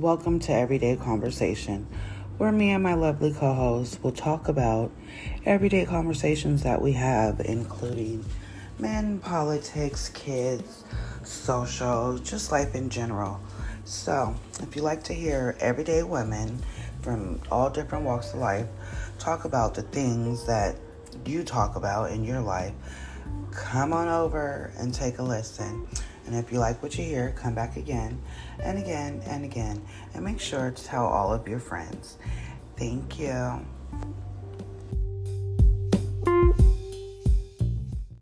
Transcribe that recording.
Welcome to Everyday Conversation, where me and my lovely co-host will talk about everyday conversations that we have, including men, politics, kids, social, just life in general. So, if you like to hear everyday women from all different walks of life talk about the things that you talk about in your life, come on over and take a listen. And if you like what you hear, come back again and again and again. And make sure to tell all of your friends. Thank you.